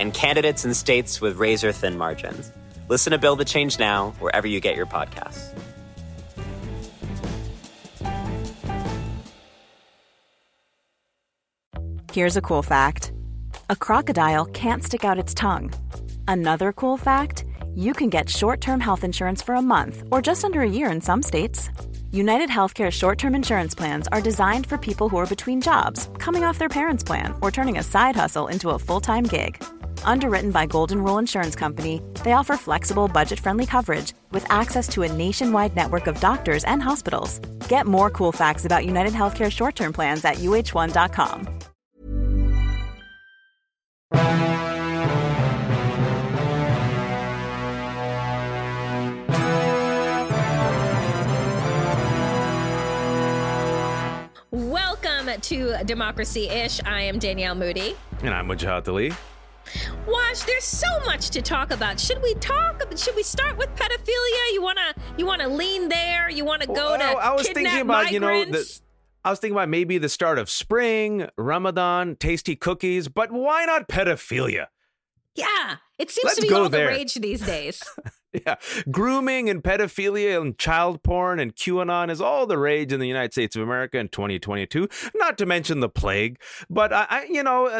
and candidates in states with razor-thin margins. Listen to Build the Change now, wherever you get your podcasts. Here's a cool fact. A crocodile can't stick out its tongue. Another cool fact, you can get short-term health insurance for a month or just under a year in some states. UnitedHealthcare short-term insurance plans are designed for people who are between jobs, coming off their parents' plan, or turning a side hustle into a full-time gig. Underwritten by Golden Rule Insurance Company, they offer flexible, budget-friendly coverage with access to a nationwide network of doctors and hospitals. Get more cool facts about UnitedHealthcare short-term plans at uh1.com. Welcome to Democracy-ish. I am Danielle Moodie. And I'm Wajahat Ali. Wash, there's so much to talk about. Should we start with pedophilia? You wanna lean there? You wanna go to I was thinking about migrants? I was thinking about maybe the start of spring, Ramadan, tasty cookies, but why not pedophilia? Yeah, it seems to be all the rage these days. Yeah, grooming and pedophilia and child porn and QAnon is all the rage in the United States of America in 2022, not to mention the plague. But,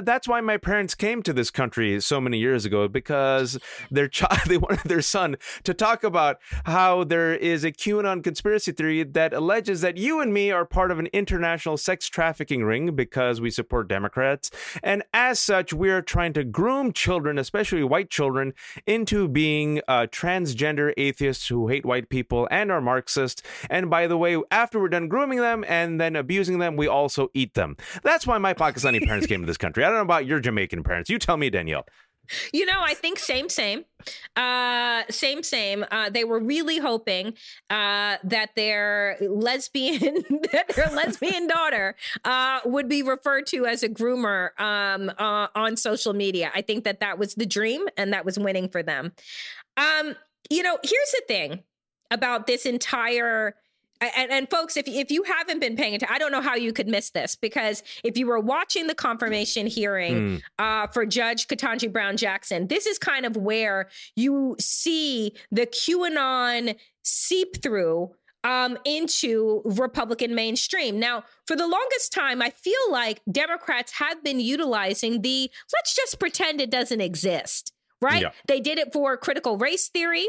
that's why my parents came to this country so many years ago, because they wanted their son to talk about how there is a QAnon conspiracy theory that alleges that you and me are part of an international sex trafficking ring because we support Democrats. And as such, we are trying to groom children, especially white children, into being transgender atheists who hate white people and are Marxist. And by the way, after we're done grooming them and then abusing them, we also eat them. That's why my Pakistani parents came to this country. I don't know about your Jamaican parents. You tell me, Danielle. You know, I think same. They were really hoping that their lesbian daughter would be referred to as a groomer on social media. I think that was the dream, and that was winning for them. Here's the thing about this entire. And folks, if you haven't been paying attention, I don't know how you could miss this, because if you were watching the confirmation hearing for Judge Ketanji Brown Jackson, this is kind of where you see the QAnon seep through into Republican mainstream. Now, for the longest time, I feel like Democrats have been utilizing the let's just pretend it doesn't exist. Right? Yeah. They did it for critical race theory,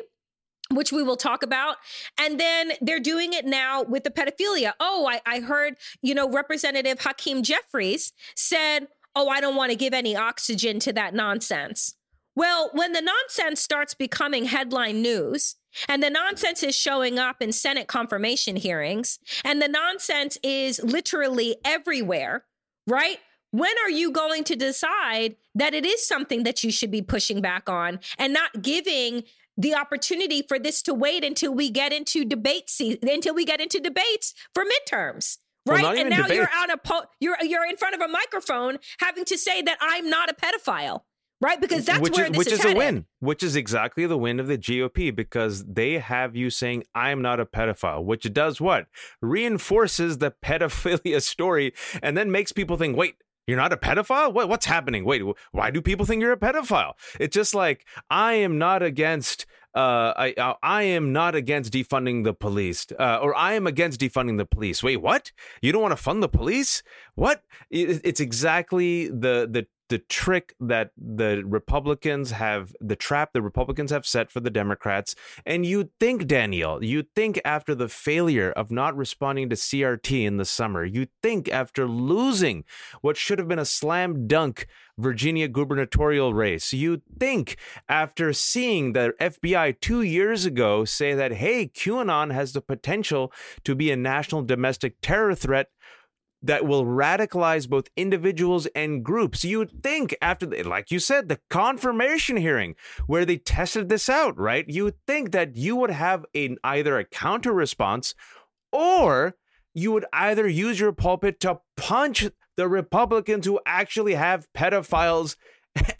which we will talk about. And then they're doing it now with the pedophilia. Oh, I heard, Representative Hakeem Jeffries said, I don't want to give any oxygen to that nonsense. Well, when the nonsense starts becoming headline news, and the nonsense is showing up in Senate confirmation hearings, and the nonsense is literally everywhere, right? When are you going to decide that it is something that you should be pushing back on and not giving the opportunity for this to wait until we get into debate season, until we get into debates for midterms, right? Well, and now debates. You're on a you're in front of a microphone having to say that I'm not a pedophile, right? Because that's where this is headed. Which is exactly the win of the GOP, because they have you saying I'm not a pedophile, which does what? Reinforces the pedophilia story and then makes people think, wait, you're not a pedophile? What's happening? Wait, why do people think you're a pedophile? It's just like, I am not against I am not against defunding the police, or I am against defunding the police. Wait, what? You don't want to fund the police? What? It's exactly the trick that the trap the Republicans have set for the Democrats. And you'd think, Danielle, after the failure of not responding to CRT in the summer, you'd think after losing what should have been a slam dunk Virginia gubernatorial race, you'd think after seeing the FBI 2 years ago say that, hey, QAnon has the potential to be a national domestic terror threat, that will radicalize both individuals and groups. You would think after, like you said, the confirmation hearing where they tested this out, right? You would think that you would have either a counter response, or you would either use your pulpit to punch the Republicans who actually have pedophiles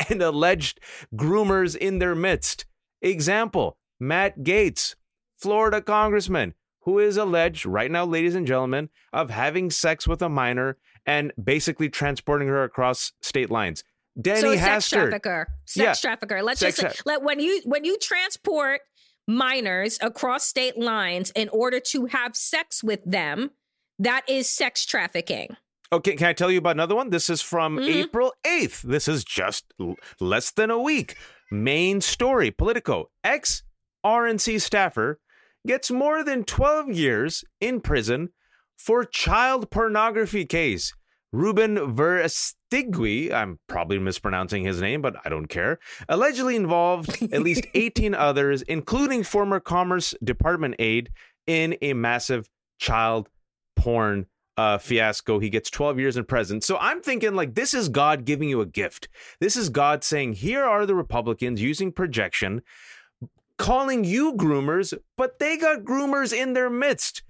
and alleged groomers in their midst. Example, Matt Gaetz, Florida congressman, who is alleged right now, ladies and gentlemen, of having sex with a minor and basically transporting her across state lines. Denny Hastert. Sex trafficker. When you transport minors across state lines in order to have sex with them, that is sex trafficking. Okay, can I tell you about another one? This is from April 8th. This is just less than a week. Main story, Politico. Ex-RNC staffer gets more than 12 years in prison for child pornography case. Ruben Verstigui, I'm probably mispronouncing his name, but I don't care, allegedly involved at least 18 others, including former Commerce Department aide, in a massive child porn fiasco. He gets 12 years in prison. So I'm thinking, like, this is God giving you a gift. This is God saying, here are the Republicans using projection, calling you groomers, but they got groomers in their midst.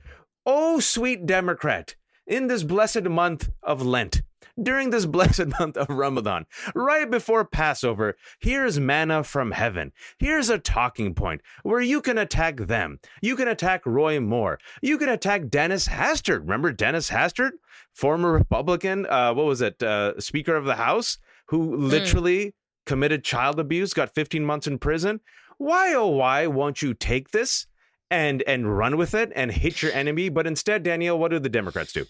Oh, sweet Democrat, in this blessed month of Lent, during this blessed month of Ramadan, right before Passover, here's manna from heaven. Here's a talking point where you can attack them. You can attack Roy Moore. You can attack Dennis Hastert. Remember Dennis Hastert, former Republican, Speaker of the House, who literally committed child abuse, got 15 months in prison. Why, oh, why won't you take this and run with it and hit your enemy? But instead, Danielle, what do the Democrats do?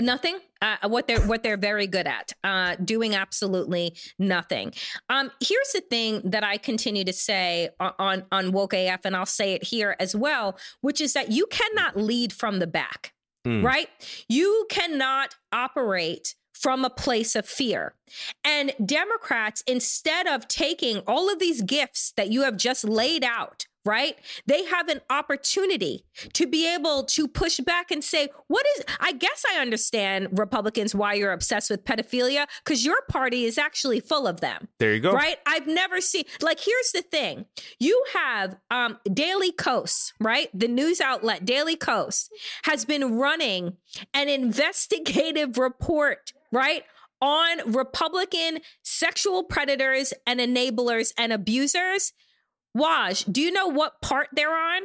Nothing. What they're very good at, doing absolutely nothing. Here's the thing that I continue to say on Woke AF, and I'll say it here as well, which is that you cannot lead from the back, right? You cannot operate from a place of fear. And Democrats, instead of taking all of these gifts that you have just laid out, right, they have an opportunity to be able to push back and say, I guess I understand, Republicans, why you're obsessed with pedophilia, because your party is actually full of them. There you go. Right. I've never seen, like, here's the thing. You have Daily Kos, right? The news outlet Daily Kos has been running an investigative report, right, on Republican sexual predators and enablers and abusers. Waj, do you know what part they're on?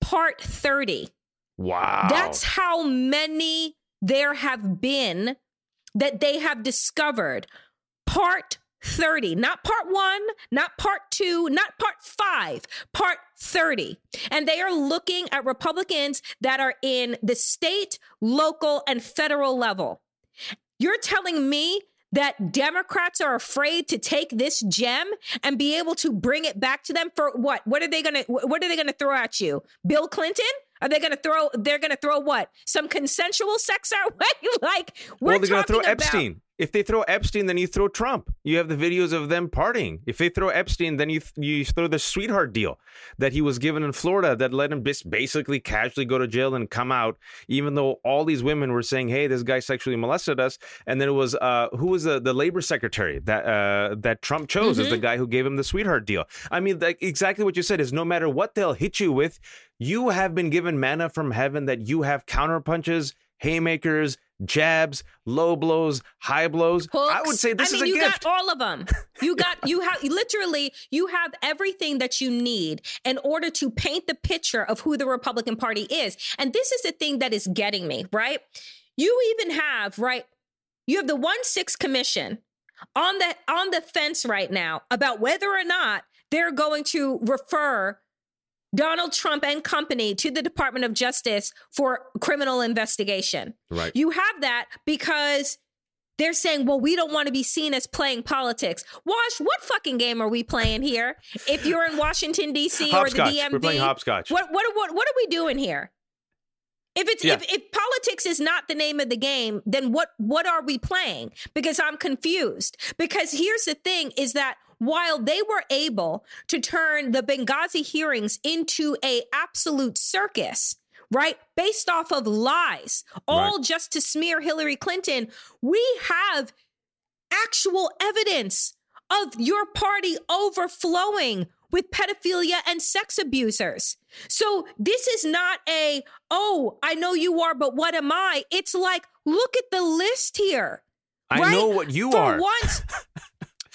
Part 30. Wow. That's how many there have been that they have discovered. Part 30, not part 1, not part 2, not part 5, part 30. And they are looking at Republicans that are in the state, local, and federal level. You're telling me that Democrats are afraid to take this gem and be able to bring it back to them for what? What are they going to throw at you? Bill Clinton? They're going to throw what? Some consensual sex our way? Like, we're talking about. Well, they're going to throw Epstein. If they throw Epstein, then you throw Trump. You have the videos of them partying. If they throw Epstein, then you throw the sweetheart deal that he was given in Florida that let him basically casually go to jail and come out, even though all these women were saying, hey, this guy sexually molested us. And then it was who was the labor secretary that Trump chose as the guy who gave him the sweetheart deal. I mean, like, exactly what you said is no matter what they'll hit you with, you have been given manna from heaven that you have counterpunches, haymakers, jabs, low blows, high blows. Hooks. I would say this is a gift. You got all of them. You have everything that you need in order to paint the picture of who the Republican Party is. And this is the thing that is getting me, right? You even have, right, you have the 1-6 commission on the fence right now about whether or not they're going to refer Donald Trump and company to the Department of Justice for criminal investigation. Right. You have that because they're saying, well, we don't want to be seen as playing politics. Wash, what fucking game are we playing here? If you're in Washington, D.C. or the DMV. We're playing hopscotch. What are we doing here? If politics is not the name of the game, then what are we playing? Because I'm confused. Because here's the thing is that while they were able to turn the Benghazi hearings into an absolute circus, right? Based off of lies, all right, just to smear Hillary Clinton. We have actual evidence of your party overflowing with pedophilia and sex abusers. So this is not a, oh, I know you are, but what am I? It's like, look at the list here. I know what you are. For once,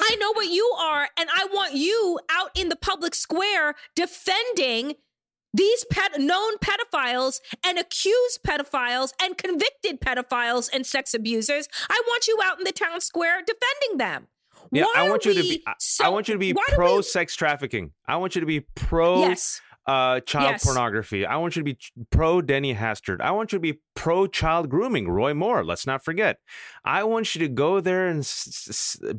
I know what you are, and I want you out in the public square defending these known pedophiles and accused pedophiles and convicted pedophiles and sex abusers. I want you out in the town square defending them. Yeah, I want you to be pro sex trafficking. I want you to be pro child pornography. I want you to be pro Denny Hastert. I want you to be pro child grooming. Roy Moore, let's not forget. I want you to go there and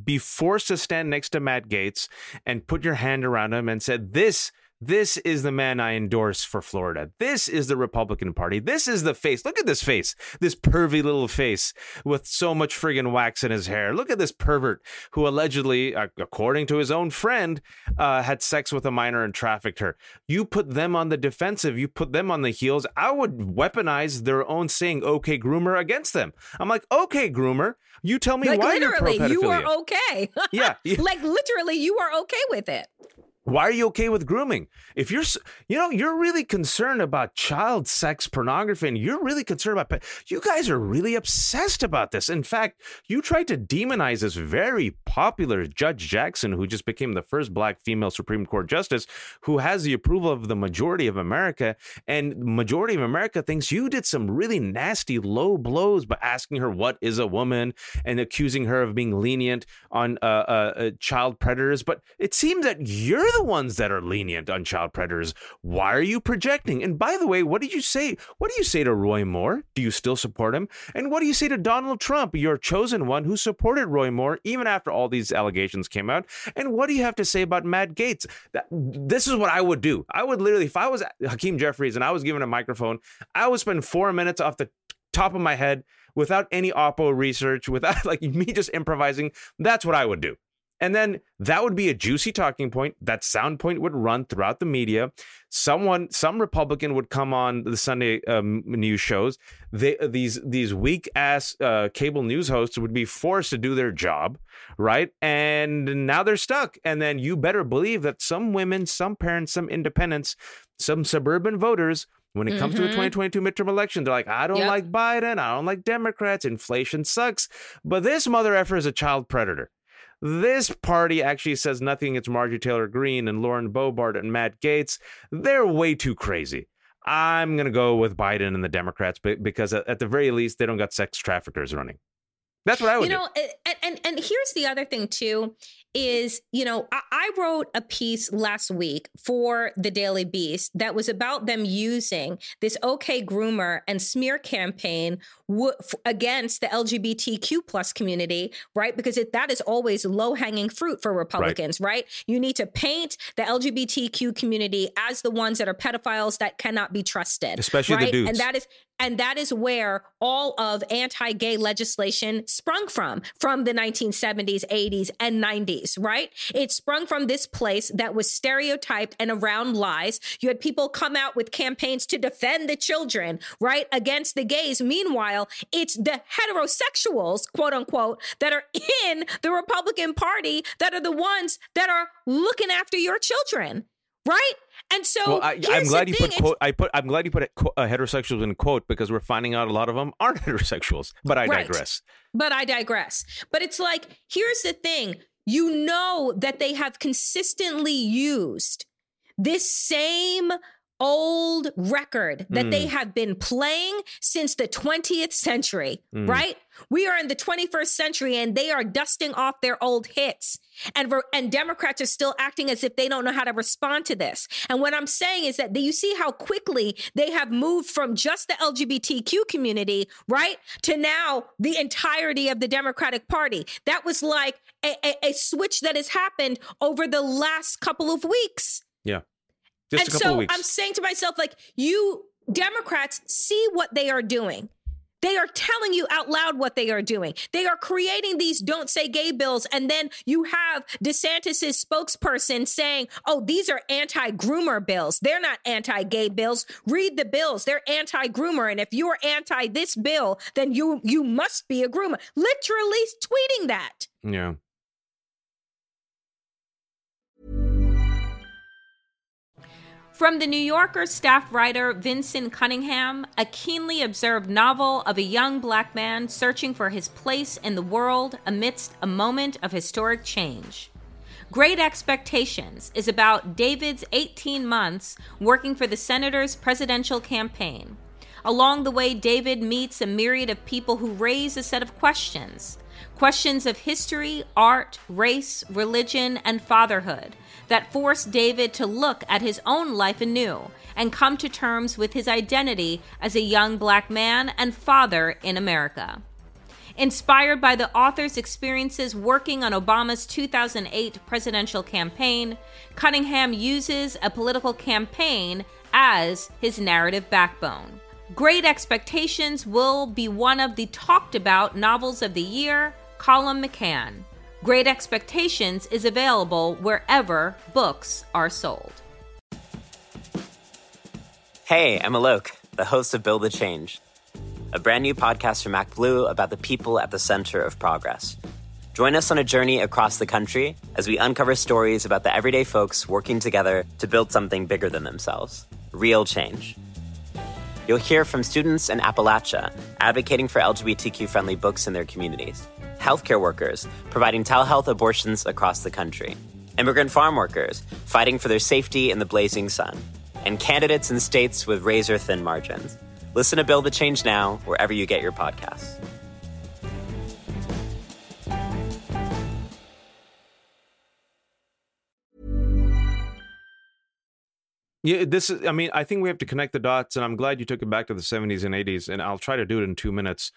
be forced to stand next to Matt Gaetz and put your hand around him and said, This is the man I endorse for Florida. This is the Republican Party. This is the face. Look at this face, this pervy little face with so much friggin' wax in his hair. Look at this pervert who allegedly, according to his own friend, had sex with a minor and trafficked her. You put them on the defensive. You put them on the heels. I would weaponize their own saying, okay, groomer, against them. I'm like, okay, groomer, you tell me like, why you're pro pedophilia. Literally, you are okay. Yeah. Like, literally, you are okay with it. Why are you okay with grooming? If you're really concerned about child sex pornography and you're really concerned about, you guys are really obsessed about this. In fact, you tried to demonize this very popular Judge Jackson, who just became the first black female Supreme Court justice, who has the approval of the majority of America. And majority of America thinks you did some really nasty low blows by asking her what is a woman and accusing her of being lenient on child predators. But it seems that you're the ones that are lenient on child predators. Why are you projecting? And by the way, what did you say? What do you say to Roy Moore? Do you still support him? And what do you say to Donald Trump, your chosen one who supported Roy Moore even after all these allegations came out? And what do you have to say about Matt Gaetz? This is what I would do. I would literally, if I was Hakeem Jeffries and I was given a microphone, I would spend 4 minutes off the top of my head without any oppo research, without like me just improvising. That's what I would do. And then that would be a juicy talking point. That sound point would run throughout the media. Some Republican would come on the Sunday news shows. These weak ass cable news hosts would be forced to do their job. Right. And now they're stuck. And then you better believe that some women, some parents, some independents, some suburban voters, when it comes to a 2022 midterm election, they're like, I don't like Biden. I don't like Democrats. Inflation sucks. But this mother effer is a child predator. This party actually says nothing. It's Marjorie Taylor Greene and Lauren Boebert and Matt Gaetz. They're way too crazy. I'm going to go with Biden and the Democrats because at the very least, they don't got sex traffickers running. That's what I would do. And here's the other thing, too, is, I wrote a piece last week for the Daily Beast that was about them using this OK groomer and smear campaign against the LGBTQ plus community, right? Because that is always low hanging fruit for Republicans, right? You need to paint the LGBTQ community as the ones that are pedophiles that cannot be trusted. Especially the dudes. And that is where all of anti-gay legislation sprung from the 1970s, 80s, and 90s, right? It sprung from this place that was stereotyped and around lies. You had people come out with campaigns to defend the children, right, against the gays. Meanwhile, it's the heterosexuals, quote unquote, that are in the Republican Party that are the ones that are looking after your children, right? And so I'm glad you put heterosexuals in quote because we're finding out a lot of them aren't heterosexuals. But I digress. But it's like, here's the thing. You know that they have consistently used this same old record that they have been playing since the 20th century, right? We are in the 21st century and they are dusting off their old hits. And Democrats are still acting as if they don't know how to respond to this. And what I'm saying is that you see how quickly they have moved from just the LGBTQ community, right, to now the entirety of the Democratic Party. That was like a switch that has happened over the last couple of weeks. Yeah. Just and so I'm saying to myself, like, you Democrats see what they are doing. They are telling you out loud what they are doing. They are creating these don't say gay bills. And then you have DeSantis's spokesperson saying, oh, these are anti-groomer bills. They're not anti-gay bills. Read the bills. They're anti-groomer. And if you are anti this bill, then you must be a groomer. Literally tweeting that. Yeah. From The New Yorker staff writer Vincent Cunningham, a keenly observed novel of a young black man searching for his place in the world amidst a moment of historic change. Great Expectations is about David's 18 months working for the senator's presidential campaign. Along the way, David meets a myriad of people who raise a set of questions. Questions of history, art, race, religion, and fatherhood that forced David to look at his own life anew and come to terms with his identity as a young black man and father in America. Inspired by the author's experiences working on Obama's 2008 presidential campaign, Cunningham uses a political campaign as his narrative backbone. Great Expectations will be one of the talked-about novels of the year, Colum McCann. Great Expectations is available wherever books are sold. Hey, I'm Alok, the host of Build the Change, a brand new podcast from MacBlue about the people at the center of progress. Join us on a journey across the country as we uncover stories about the everyday folks working together to build something bigger than themselves, real change. You'll hear from students in Appalachia advocating for LGBTQ-friendly books in their communities, healthcare workers providing telehealth abortions across the country, immigrant farm workers fighting for their safety in the blazing sun, and candidates in states with razor-thin margins. Listen to Build the Change now, wherever you get your podcasts. Yeah, I think we have to connect the dots, and I'm glad you took it back to the 70s and 80s, and I'll try to do it in 2 minutes,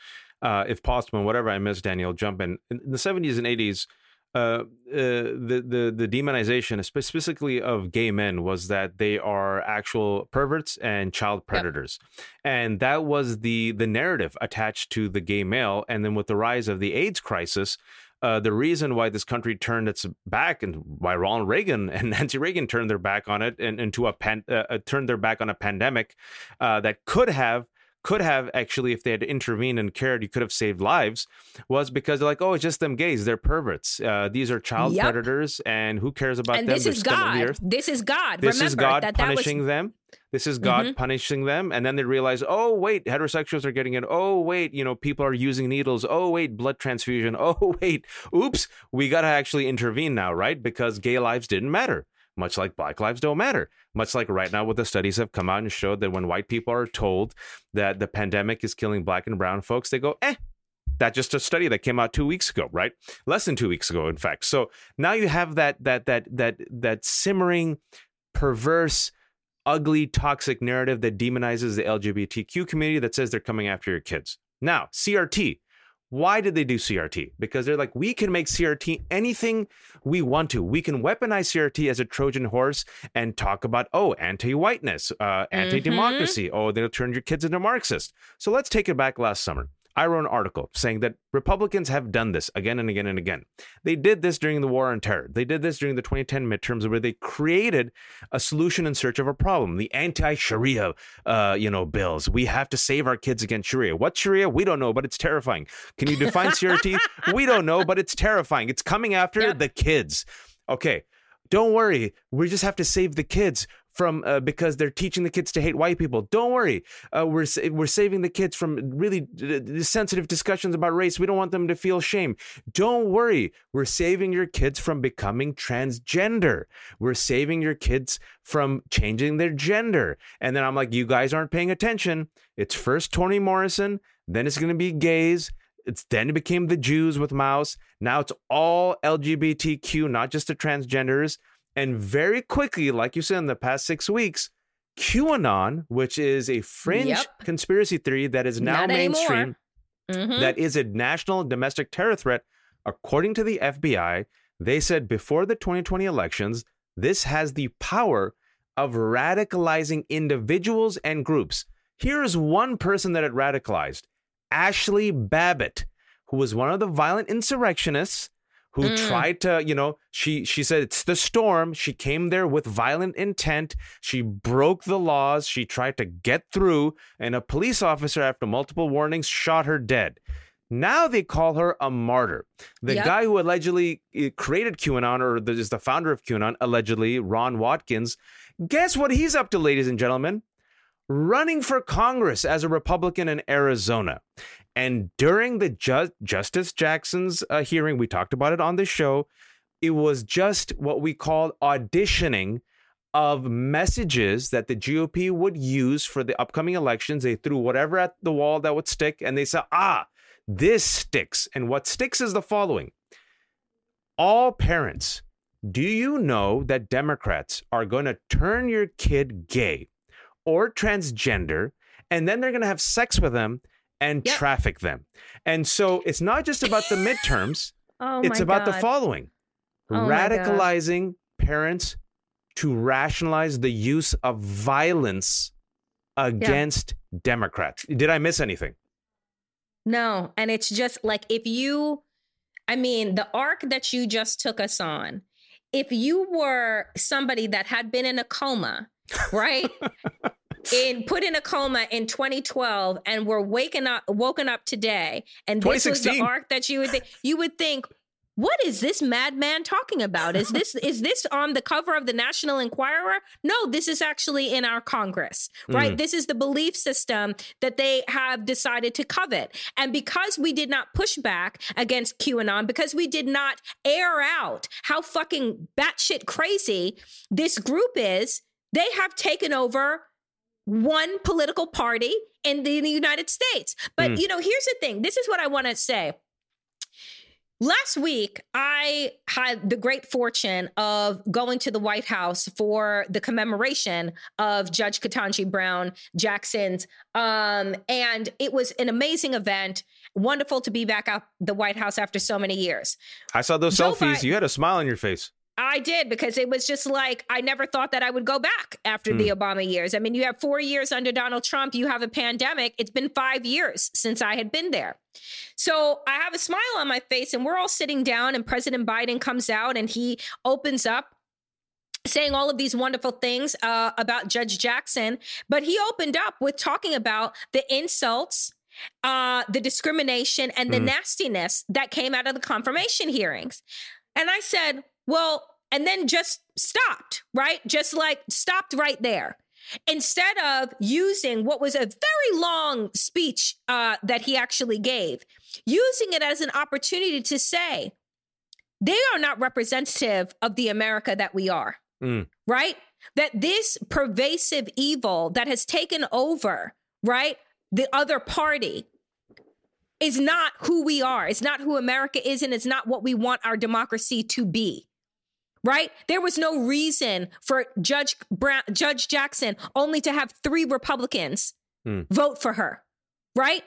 if possible, and whatever I miss, Danielle, jump in. In the 70s and 80s, the demonization, specifically of gay men, was that they are actual perverts and child predators. Yep. And that was the narrative attached to the gay male, and then with the rise of the AIDS crisis, the reason why this country turned its back and why Ronald Reagan and Nancy Reagan turned their back on it turned their back on a pandemic that could have actually, if they had intervened and cared, you could have saved lives, was because they're like, oh, it's just them gays. They're perverts. These are child predators. And who cares about them? This is God punishing them. And then they realize, oh, wait, heterosexuals are getting it. Oh, wait, people are using needles. Oh, wait, blood transfusion. Oh, wait, oops, we got to actually intervene now, right? Because gay lives didn't matter, much like black lives don't matter, much like right now what the studies have come out and showed that when white people are told that the pandemic is killing black and brown folks, they go, that's just a study that came out 2 weeks ago, right? Less than 2 weeks ago, in fact. So now you have that simmering, perverse, ugly, toxic narrative that demonizes the LGBTQ community that says they're coming after your kids. Now, CRT. Why did they do CRT? Because they're like, we can make CRT anything we want to. We can weaponize CRT as a Trojan horse and talk about, anti-whiteness, anti-democracy. Oh, they'll turn your kids into Marxists. So let's take it back last summer. I wrote an article saying that Republicans have done this again and again and again. They did this during the War on Terror. They did this during the 2010 midterms, where they created a solution in search of a problem. The anti-Sharia, bills. We have to save our kids against Sharia. What's Sharia? We don't know, but it's terrifying. Can you define CRT? We don't know, but it's terrifying. It's coming after the kids. Okay, don't worry. We just have to save the kids from because they're teaching the kids to hate white people. Don't worry. We're saving the kids from really sensitive discussions about race. We don't want them to feel shame. Don't worry. We're saving your kids from becoming transgender. We're saving your kids from changing their gender. And then I'm like, you guys aren't paying attention. It's first Toni Morrison, then it's going to be gays. Then it became the Jews with Maus. Now it's all LGBTQ, not just the transgenders. And very quickly, like you said, in the past 6 weeks, QAnon, which is a fringe conspiracy theory that is now not mainstream, that is a national domestic terror threat. According to the FBI, they said before the 2020 elections, this has the power of radicalizing individuals and groups. Here's one person that it radicalized: Ashley Babbitt, who was one of the violent insurrectionists who tried to, you know, she said it's the storm. She came there with violent intent. She broke the laws. She tried to get through, and a police officer, after multiple warnings, shot her dead. Now they call her a martyr. The guy who allegedly created QAnon, or is the founder of QAnon, allegedly, Ron Watkins, guess what he's up to, ladies and gentlemen? Running for Congress as a Republican in Arizona. And during the Justice Jackson's hearing, we talked about it on the show, it was just what we call auditioning of messages that the GOP would use for the upcoming elections. They threw whatever at the wall that would stick, and they said, this sticks. And what sticks is the following. All parents, do you know that Democrats are going to turn your kid gay or transgender, and then they're going to have sex with them and traffic them? And so it's not just about the midterms. It's about the following. Radicalizing parents to rationalize the use of violence against Democrats. Did I miss anything? No. And it's just like, the arc that you just took us on, if you were somebody that had been in a coma, right? Put in a coma in 2012 and were woken up today, and this was the arc that you would think, what is this madman talking about? Is this on the cover of the National Enquirer? No, this is actually in our Congress, right? This is the belief system that they have decided to covet. And because we did not push back against QAnon, because we did not air out how fucking batshit crazy this group is, they have taken over one political party in the United States. But, here's the thing. This is what I want to say. Last week, I had the great fortune of going to the White House for the commemoration of Judge Ketanji Brown Jackson's. And it was an amazing event. Wonderful to be back at the White House after so many years. I saw those selfies. You had a smile on your face. I did, because it was just like, I never thought that I would go back after the Obama years. I mean, you have 4 years under Donald Trump, you have a pandemic. It's been 5 years since I had been there. So I have a smile on my face, and we're all sitting down, and President Biden comes out and he opens up saying all of these wonderful things about Judge Jackson. But he opened up with talking about the insults, the discrimination, and the nastiness that came out of the confirmation hearings. And I said, well, and then just stopped, right? Just like stopped right there. Instead of using what was a very long speech that he actually gave, using it as an opportunity to say, they are not representative of the America that we are, right? That this pervasive evil that has taken over, right, the other party is not who we are. It's not who America is, and it's not what we want our democracy to be. Right? There was no reason for Judge Jackson only to have 3 Republicans vote for her. Right?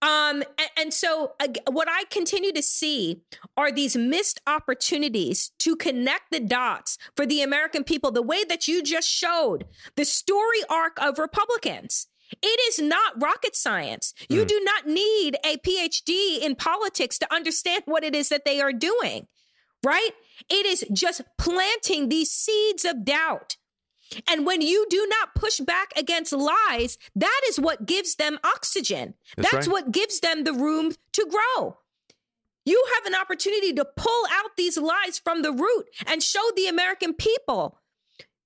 And so what I continue to see are these missed opportunities to connect the dots for the American people, the way that you just showed the story arc of Republicans. It is not rocket science. You do not need a PhD in politics to understand what it is that they are doing. Right? It is just planting these seeds of doubt. And when you do not push back against lies, that is what gives them oxygen. That's right. What gives them the room to grow. You have an opportunity to pull out these lies from the root and show the American people,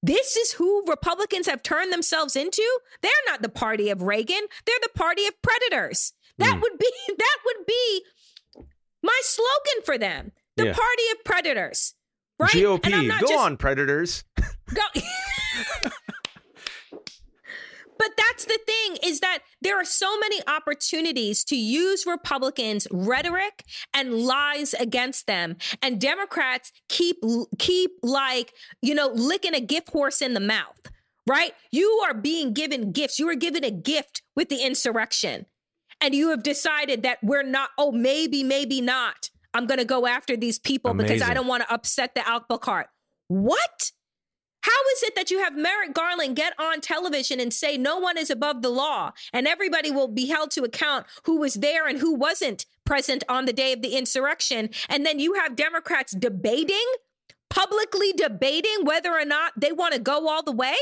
this is who Republicans have turned themselves into. They're not the party of Reagan. They're the party of predators. That would be my slogan for them. The party of predators, right? GOP, and I'm not on, predators. Go. But that's the thing, is that there are so many opportunities to use Republicans' rhetoric and lies against them, and Democrats keep licking a gift horse in the mouth, right? You are being given gifts. You were given a gift with the insurrection, and you have decided that we're not. Oh, maybe not. I'm going to go after these people because I don't want to upset the apple cart. What? How is it that you have Merrick Garland get on television and say no one is above the law and everybody will be held to account who was there and who wasn't present on the day of the insurrection? And then you have Democrats debating, publicly debating whether or not they want to go all the way?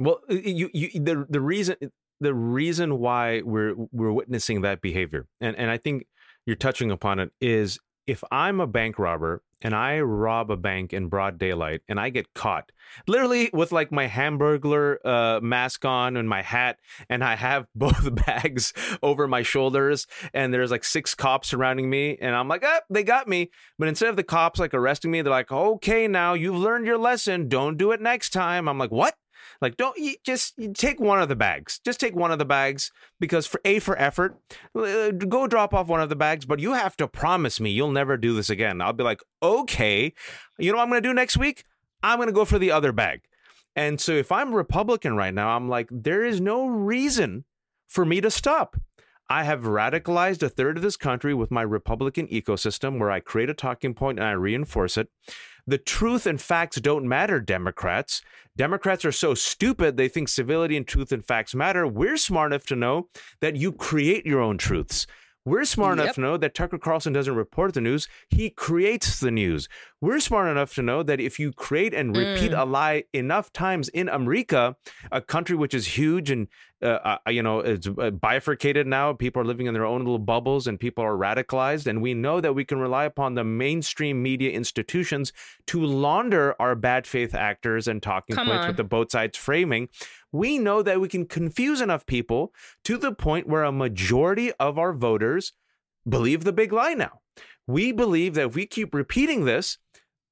Well, the reason why we're witnessing that behavior, and I think you're touching upon it, is if I'm a bank robber and I rob a bank in broad daylight and I get caught literally with like my Hamburglar mask on and my hat, and I have both bags over my shoulders, and there's like six cops surrounding me, and I'm like, ah, they got me. But instead of the cops like arresting me, they're like, okay, now you've learned your lesson. Don't do it next time. I'm like, what? Like, don't you just take one of the bags? Just take one of the bags, because for effort, go drop off one of the bags. But you have to promise me you'll never do this again. I'll be like, OK, you know what I'm going to do next week? I'm going to go for the other bag. And so if I'm Republican right now, I'm like, there is no reason for me to stop. I have radicalized a third of this country with my Republican ecosystem, where I create a talking point and I reinforce it. The truth and facts don't matter, Democrats. Democrats are so stupid, they think civility and truth and facts matter. We're smart enough to know that you create your own truths. We're smart enough to know that Tucker Carlson doesn't report the news. He creates the news. We're smart enough to know that if you create and repeat a lie enough times in America, a country which is huge and, it's bifurcated now. People are living in their own little bubbles and people are radicalized. And we know that we can rely upon the mainstream media institutions to launder our bad faith actors and talking points with the both sides framing. We know that we can confuse enough people to the point where a majority of our voters believe the big lie now. We believe that if we keep repeating this,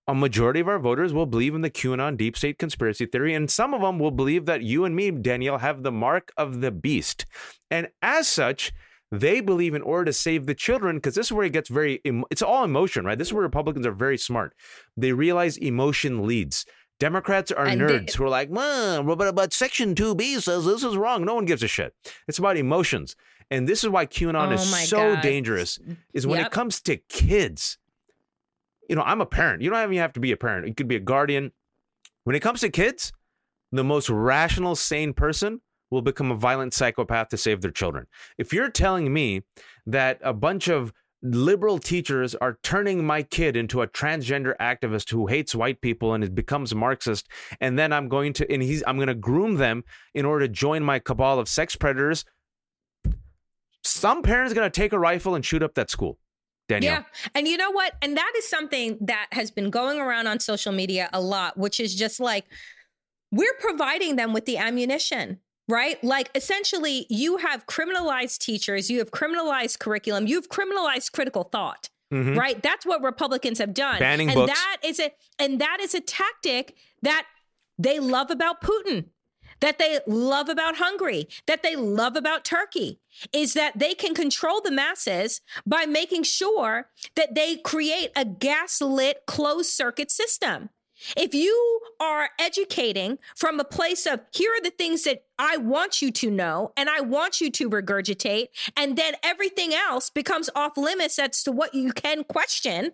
a majority of our voters will believe in the QAnon deep state conspiracy theory, and some of them will believe that you and me, Danielle, have the mark of the beast. And as such, they believe in order to save the children, because this is where it gets very, it's all emotion, right? This is where Republicans are very smart. They realize emotion leads. Democrats are nerds who are like, well, but about Section 2B says this is wrong. No one gives a shit. It's about emotions. And this is why QAnon is so dangerous, is when it comes to kids. You know, I'm a parent. You don't even have to be a parent. You could be a guardian. When it comes to kids, the most rational, sane person will become a violent psychopath to save their children. If you're telling me that a bunch of liberal teachers are turning my kid into a transgender activist who hates white people and it becomes Marxist, and then I'm going to groom them in order to join my cabal of sex predators, some parent's going to take a rifle and shoot up that school. Danielle. Yeah. And you know what? And that is something that has been going around on social media a lot, which is just like, we're providing them with the ammunition, right? Like, essentially, you have criminalized teachers, you have criminalized curriculum, you've criminalized critical thought, right? That's what Republicans have done. Banning books. That is a tactic that they love about Putin, that they love about Hungary, that they love about Turkey, is that they can control the masses by making sure that they create a gaslit closed circuit system. If you are educating from a place of, here are the things that I want you to know and I want you to regurgitate, and then everything else becomes off limits as to what you can question,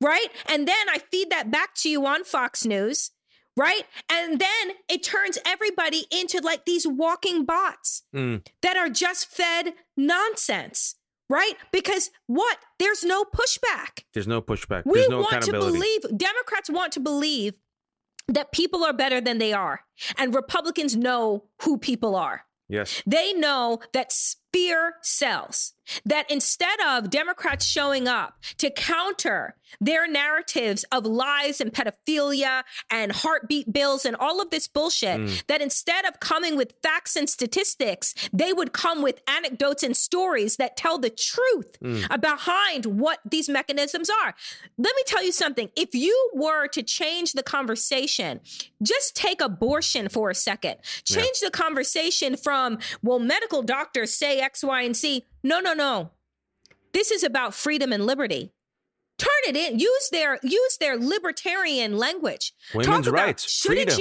right? And then I feed that back to you on Fox News, right? And then it turns everybody into like these walking bots that are just fed nonsense, right? Because what? There's no pushback. There's no pushback. There's no accountability. Democrats want to believe that people are better than they are. And Republicans know who people are. Yes. They know that fear sells, that instead of Democrats showing up to counter their narratives of lies and pedophilia and heartbeat bills and all of this bullshit, that instead of coming with facts and statistics, they would come with anecdotes and stories that tell the truth behind what these mechanisms are. Let me tell you something. If you were to change the conversation, just take abortion for a second. Change the conversation from, well, medical doctors say X, Y, and Z. No. This is about freedom and liberty. Turn it in. Use their libertarian language. Women's rights. Shouldn't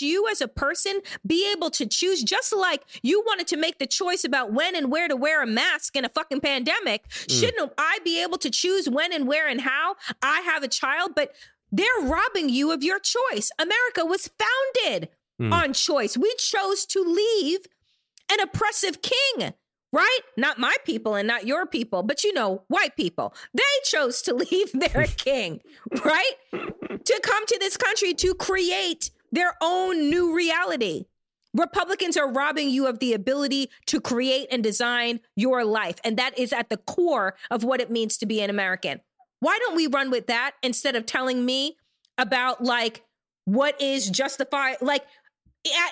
you as a person be able to choose, just like you wanted to make the choice about when and where to wear a mask in a fucking pandemic? Shouldn't I be able to choose when and where and how I have a child? But They're robbing you of your choice. America was founded on choice. We chose to leave an oppressive king, right? Not my people and not your people, but you know, white people. They chose to leave their king, right? To come to this country to create their own new reality. Republicans are robbing you of the ability to create and design your life. And that is at the core of what it means to be an American. Why don't we run with that instead of telling me about like what is justified? Like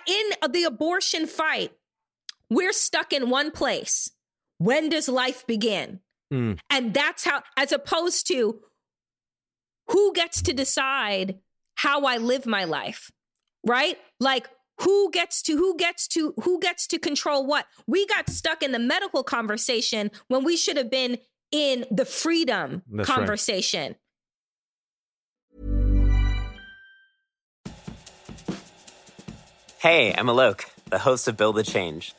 in the abortion fight, we're stuck in one place. When does life begin? And that's how, as opposed to who gets to decide how I live my life, right? Like who gets to control what? We got stuck in the medical conversation when we should have been in the freedom conversation. Right. Hey, I'm Alok, the host of Build the Change,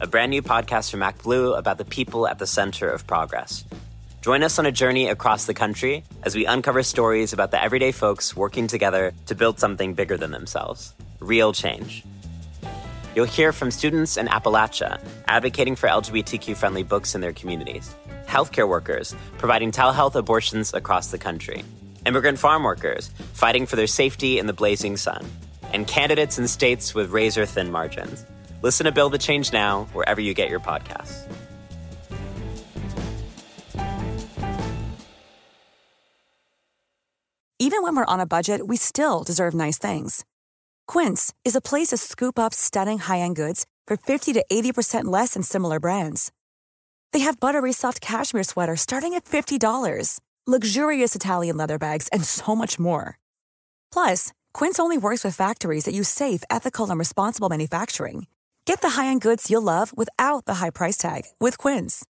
a brand new podcast from MacBlue about the people at the center of progress. Join us on a journey across the country as we uncover stories about the everyday folks working together to build something bigger than themselves, real change. You'll hear from students in Appalachia advocating for LGBTQ-friendly books in their communities, healthcare workers providing telehealth abortions across the country, immigrant farm workers fighting for their safety in the blazing sun, and candidates in states with razor-thin margins. Listen to Build the Change now, wherever you get your podcasts. Even when we're on a budget, we still deserve nice things. Quince is a place to scoop up stunning high-end goods for 50 to 80% less than similar brands. They have buttery soft cashmere sweaters starting at $50, luxurious Italian leather bags, and so much more. Plus, Quince only works with factories that use safe, ethical, and responsible manufacturing. Get the high-end goods you'll love without the high price tag with Quince.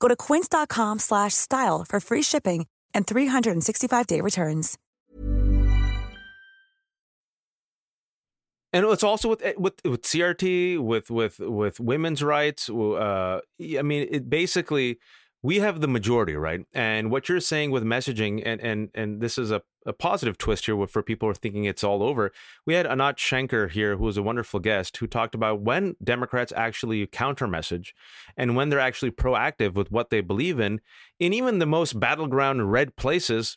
Go to quince.com/style for free shipping and 365-day returns. And it's also with CRT, with women's rights. I mean, it basically, we have the majority, right? And what you're saying with messaging, and this is a positive twist here for people who are thinking it's all over. We had Anant Shankar here, who was a wonderful guest, who talked about when Democrats actually counter-message and when they're actually proactive with what they believe in even the most battleground red places,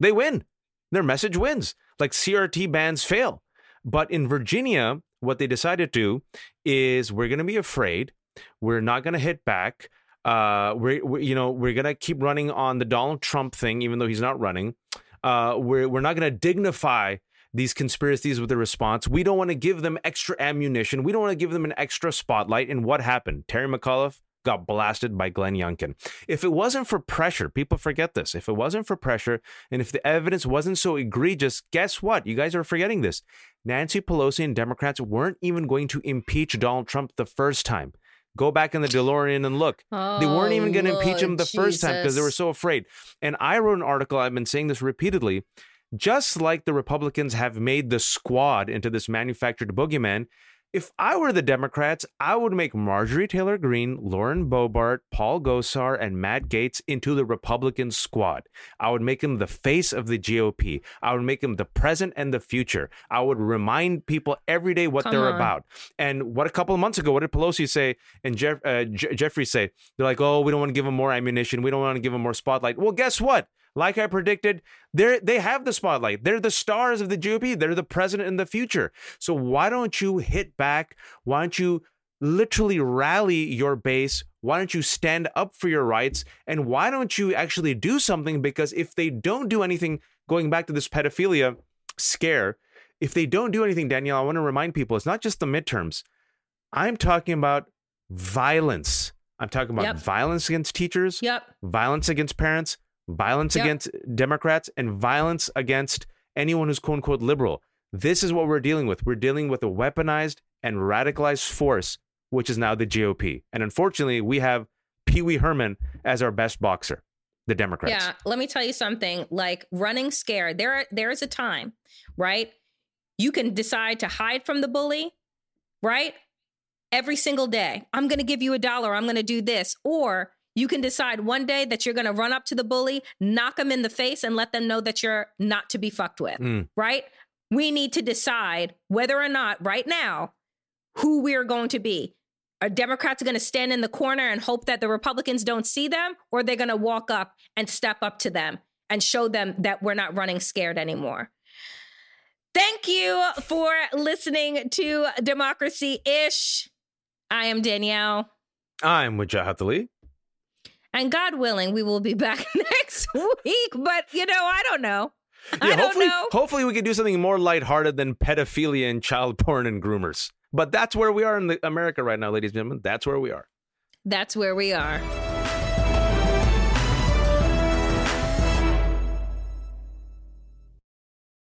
they win. Their message wins. Like CRT bans fail. But in Virginia, what they decided to do is we're going to be afraid. We're not going to hit back. We're going to keep running on the Donald Trump thing, even though he's not running. We're not going to dignify these conspiracies with a response. We don't want to give them extra ammunition. We don't want to give them an extra spotlight. And what happened? Terry McAuliffe got blasted by Glenn Youngkin. If it wasn't for pressure, people forget this. If it wasn't for pressure, and if the evidence wasn't so egregious, guess what? You guys are forgetting this. Nancy Pelosi and Democrats weren't even going to impeach Donald Trump the first time. Go back in the DeLorean and look. They weren't even going to impeach him the first time because they were so afraid. And I wrote an article, I've been saying this repeatedly, just like the Republicans have made the squad into this manufactured boogeyman. If I were the Democrats, I would make Marjorie Taylor Greene, Lauren Boebert, Paul Gosar, and Matt Gaetz into the Republican squad. I would make them the face of the GOP. I would make them the present and the future. I would remind people every day what they're about. And what a couple of months ago, what did Pelosi say and Jeffries say? They're like, oh, we don't want to give them more ammunition. We don't want to give them more spotlight. Well, guess what? Like I predicted, they have the spotlight. They're the stars of the GOP. They're the president in the future. So why don't you hit back? Why don't you literally rally your base? Why don't you stand up for your rights? And why don't you actually do something? Because if they don't do anything, going back to this pedophilia scare, if they don't do anything, Danielle, I want to remind people, it's not just the midterms. I'm talking about violence. I'm talking about violence against teachers, violence against parents, violence against Democrats, and violence against anyone who's quote unquote liberal. This is what we're dealing with. We're dealing with a weaponized and radicalized force, which is now the GOP. And unfortunately, we have Pee Wee Herman as our best boxer, the Democrats. Yeah, let me tell you something, like running scared. There is a time, right? You can decide to hide from the bully, right? Every single day. I'm going to give you $1. I'm going to do this. Or You can decide one day that you're going to run up to the bully, knock them in the face, and let them know that you're not to be fucked with, right? We need to decide whether or not right now who we're going to be. Are Democrats going to stand in the corner and hope that the Republicans don't see them, or are they going to walk up and step up to them and show them that we're not running scared anymore? Thank you for listening to Democracy-ish. I am Danielle. I'm Wajahat Ali. And God willing, we will be back next week. But, you know, I don't know. I don't know. Hopefully we can do something more lighthearted than pedophilia and child porn and groomers. But that's where we are in America right now, ladies and gentlemen. That's where we are.